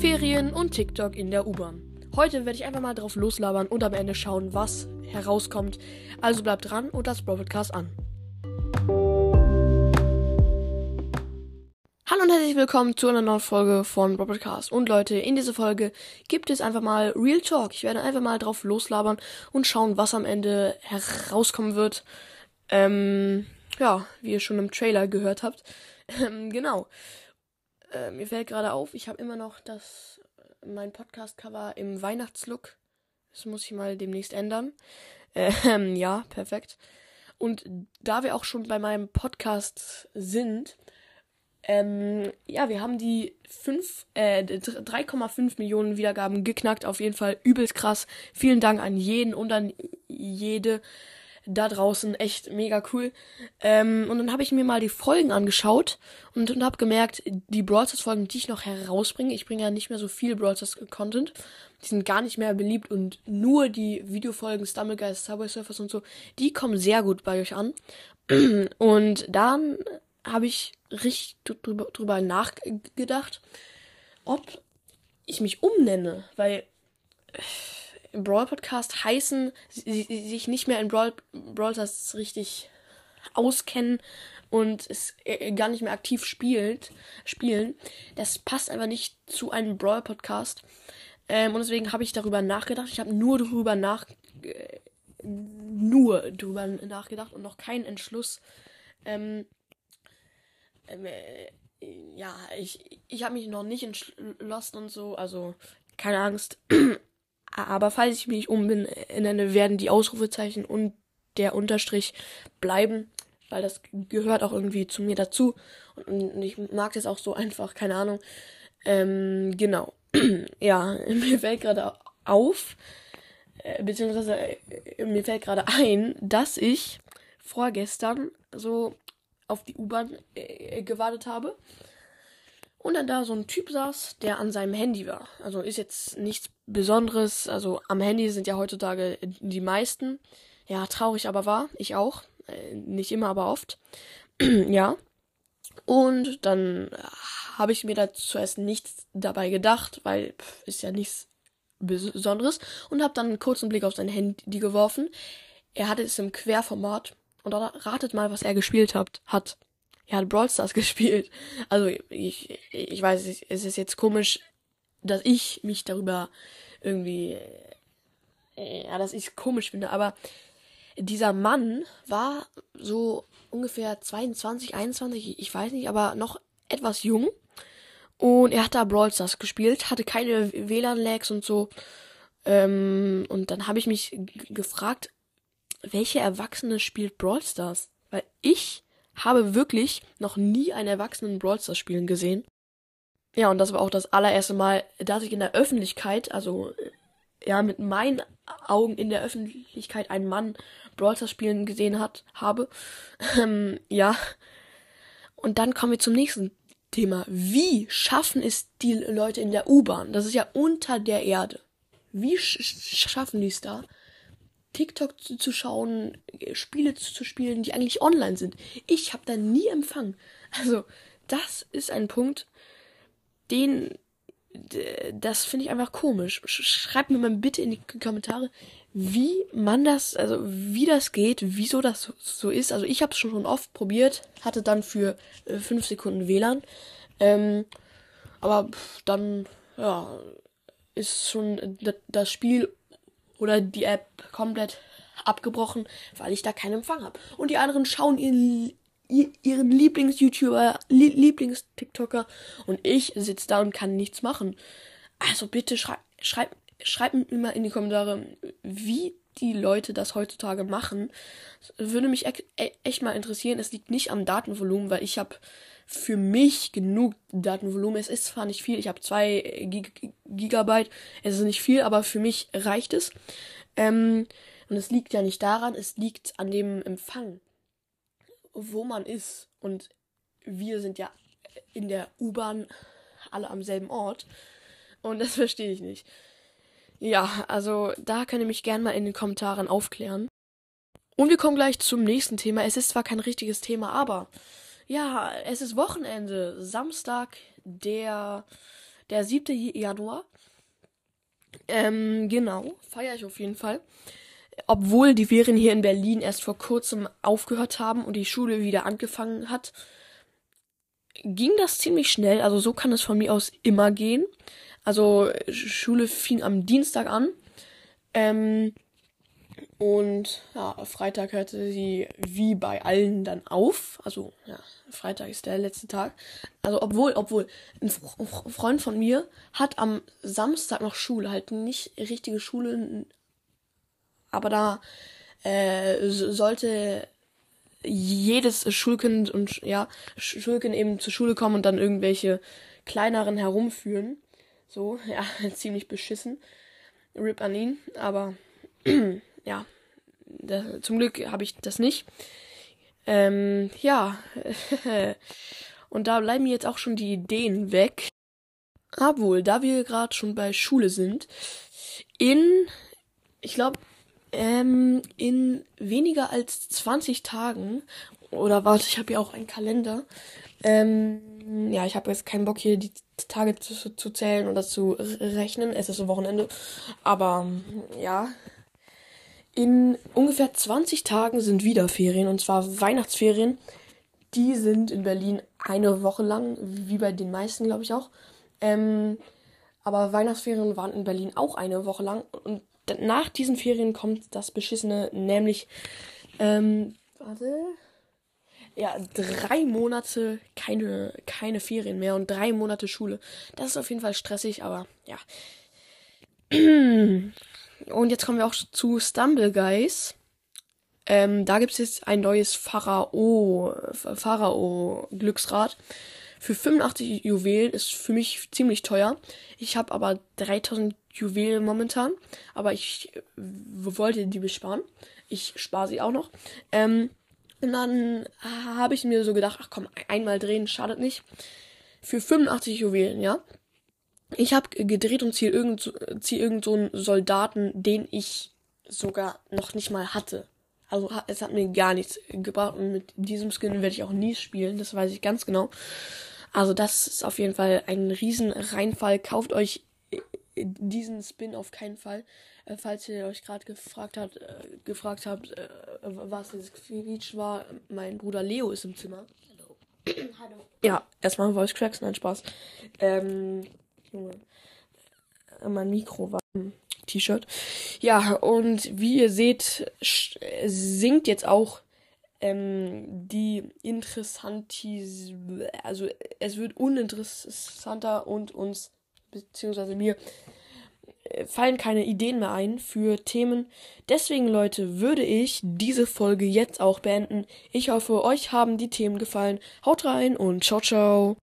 Ferien und TikTok in der U-Bahn. Heute werde ich einfach mal drauf loslabern und am Ende schauen, was herauskommt. Also bleibt dran und das RobertCast an. Hallo und herzlich willkommen zu einer neuen Folge von RobertCast. Und Leute, in dieser Folge gibt es einfach mal Real Talk. Ich werde einfach mal drauf loslabern und schauen, was am Ende herauskommen wird. Ja, wie ihr schon im Trailer gehört habt. Genau. Mir fällt gerade auf, ich habe immer noch mein Podcast-Cover im Weihnachtslook. Das muss ich mal demnächst ändern. Ja, perfekt. Und da wir auch schon bei meinem Podcast sind, wir haben die 3,5 Millionen Wiedergaben geknackt. Auf jeden Fall übelst krass. Vielen Dank an jeden und an jede da draußen, echt mega cool. Und dann habe ich mir mal die Folgen angeschaut und habe gemerkt, die Brawl Stars Folgen, die ich noch herausbringe, ich bringe ja nicht mehr so viel Brawl Stars Content, die sind gar nicht mehr beliebt und nur die Videofolgen Stumbleguys, Subway Surfers und so, die kommen sehr gut bei euch an. Und dann habe ich richtig drüber nachgedacht, ob ich mich umnenne, weil Brawl Podcast heißen, sie sich nicht mehr in Brawl Stars richtig auskennen und es gar nicht mehr aktiv spielen. Das passt einfach nicht zu einem Brawl Podcast. Und deswegen habe ich darüber nachgedacht. Ich habe nur drüber nachgedacht und noch keinen Entschluss. Ich habe mich noch nicht entschlossen und so, also keine Angst. Aber falls ich mich umbenenne, werden die Ausrufezeichen und der Unterstrich bleiben, weil das gehört auch irgendwie zu mir dazu. Und ich mag das auch so einfach, keine Ahnung. Genau. Ja, mir fällt gerade auf, mir fällt gerade ein, dass ich vorgestern so auf die U-Bahn gewartet habe. Und dann da so ein Typ saß, der an seinem Handy war. Also ist jetzt nichts Besonderes. Also am Handy sind ja heutzutage die meisten. Ja, traurig aber wahr. Ich auch. Nicht immer, aber oft. Ja. Und dann habe ich mir da zuerst nichts dabei gedacht, weil ist ja nichts Besonderes. Und habe dann einen kurzen Blick auf sein Handy geworfen. Er hatte es im Querformat. Und dann ratet mal, was er gespielt hat. Er hat Brawl Stars gespielt. Also, ich weiß, es ist jetzt komisch, dass ich mich darüber irgendwie, ja, dass ich es komisch finde, aber dieser Mann war so ungefähr 22, 21, ich weiß nicht, aber noch etwas jung und er hat da Brawl Stars gespielt, hatte keine WLAN-Lags und so, und dann habe ich mich gefragt, welche Erwachsene spielt Brawl Stars? Weil ich habe wirklich noch nie einen Erwachsenen Brawl Stars spielen gesehen. Ja, und das war auch das allererste Mal, dass ich in der Öffentlichkeit, also ja, mit meinen Augen in der Öffentlichkeit einen Mann Brawl Stars spielen gesehen habe. Ja. Und dann kommen wir zum nächsten Thema. Wie schaffen es die Leute in der U-Bahn? Das ist ja unter der Erde. Wie schaffen die es da? TikTok zu schauen, Spiele zu spielen, die eigentlich online sind. Ich habe da nie Empfang. Also, das ist ein Punkt, das finde ich einfach komisch. Schreibt mir mal bitte in die Kommentare, wie das geht, wieso das so ist. Also, ich habe es schon oft probiert, hatte dann für 5 Sekunden WLAN. Aber dann, ja, ist schon das Spiel oder die App komplett abgebrochen, weil ich da keinen Empfang habe. Und die anderen schauen ihren Lieblings-YouTuber, Lieblings-TikToker und ich sitze da und kann nichts machen. Also bitte schreibt mir mal in die Kommentare, wie die Leute das heutzutage machen. Das würde mich echt mal interessieren. Es liegt nicht am Datenvolumen, weil ich habe für mich genug Datenvolumen. Es ist zwar nicht viel, ich habe 2 Gigabyte. Es ist nicht viel, aber für mich reicht es. Und es liegt ja nicht daran, es liegt an dem Empfang, wo man ist. Und wir sind ja in der U-Bahn alle am selben Ort. Und das verstehe ich nicht. Ja, also da könnt ihr mich gerne mal in den Kommentaren aufklären. Und wir kommen gleich zum nächsten Thema. Es ist zwar kein richtiges Thema, aber ja, es ist Wochenende. Samstag, der 7. Januar. Genau, feiere ich auf jeden Fall. Obwohl die Ferien hier in Berlin erst vor kurzem aufgehört haben und die Schule wieder angefangen hat, ging das ziemlich schnell. Also so kann es von mir aus immer gehen. Also Schule fing am Dienstag an. Und ja, Freitag hörte sie wie bei allen dann auf. Also ja, Freitag ist der letzte Tag. Also obwohl ein Freund von mir hat am Samstag noch Schule, halt nicht richtige Schule, aber da sollte jedes Schulkind und ja Schulkind eben zur Schule kommen und dann irgendwelche kleineren herumführen. So, ja, ziemlich beschissen. RIP an ihn, aber ja, zum Glück habe ich das nicht. Ja, und da bleiben mir jetzt auch schon die Ideen weg. Obwohl, da wir gerade schon bei Schule sind, in weniger als 20 Tagen, oder warte, ich habe ja auch einen Kalender, ja, ich habe jetzt keinen Bock hier die Tage zu zählen oder zu rechnen, es ist so Wochenende, aber ja, in ungefähr 20 Tagen sind wieder Ferien, und zwar Weihnachtsferien, die sind in Berlin eine Woche lang, wie bei den meisten, glaube ich auch, aber Weihnachtsferien waren in Berlin auch eine Woche lang, und nach diesen Ferien kommt das Beschissene, nämlich, 3 Monate keine Ferien mehr und 3 Monate Schule. Das ist auf jeden Fall stressig, aber ja. Und jetzt kommen wir auch zu Stumbleguys. Da gibt es jetzt ein neues Pharao-Glücksrad. Für 85 Juwelen ist für mich ziemlich teuer. Ich habe aber 3000 Juwelen momentan. Aber ich wollte die besparen. Ich spare sie auch noch. Und dann habe ich mir so gedacht, ach komm, einmal drehen, schadet nicht. Für 85 Juwelen, ja. Ich habe gedreht und ziehe irgend so einen Soldaten, den ich sogar noch nicht mal hatte. Also es hat mir gar nichts gebracht und mit diesem Skin werde ich auch nie spielen, das weiß ich ganz genau. Also das ist auf jeden Fall ein riesen Reinfall. Kauft euch diesen Spin auf keinen Fall. Falls ihr euch gerade gefragt habt, was dieses Quietsch war, mein Bruder Leo ist im Zimmer. Hallo. Ja, erstmal Voice Cracks, nein, Spaß. Junge, mein Mikro war im T-Shirt. Ja, und wie ihr seht, sinkt jetzt auch die Interessantis, also es wird uninteressanter und uns beziehungsweise mir fallen keine Ideen mehr ein für Themen. Deswegen, Leute, würde ich diese Folge jetzt auch beenden. Ich hoffe, euch haben die Themen gefallen. Haut rein und ciao, ciao.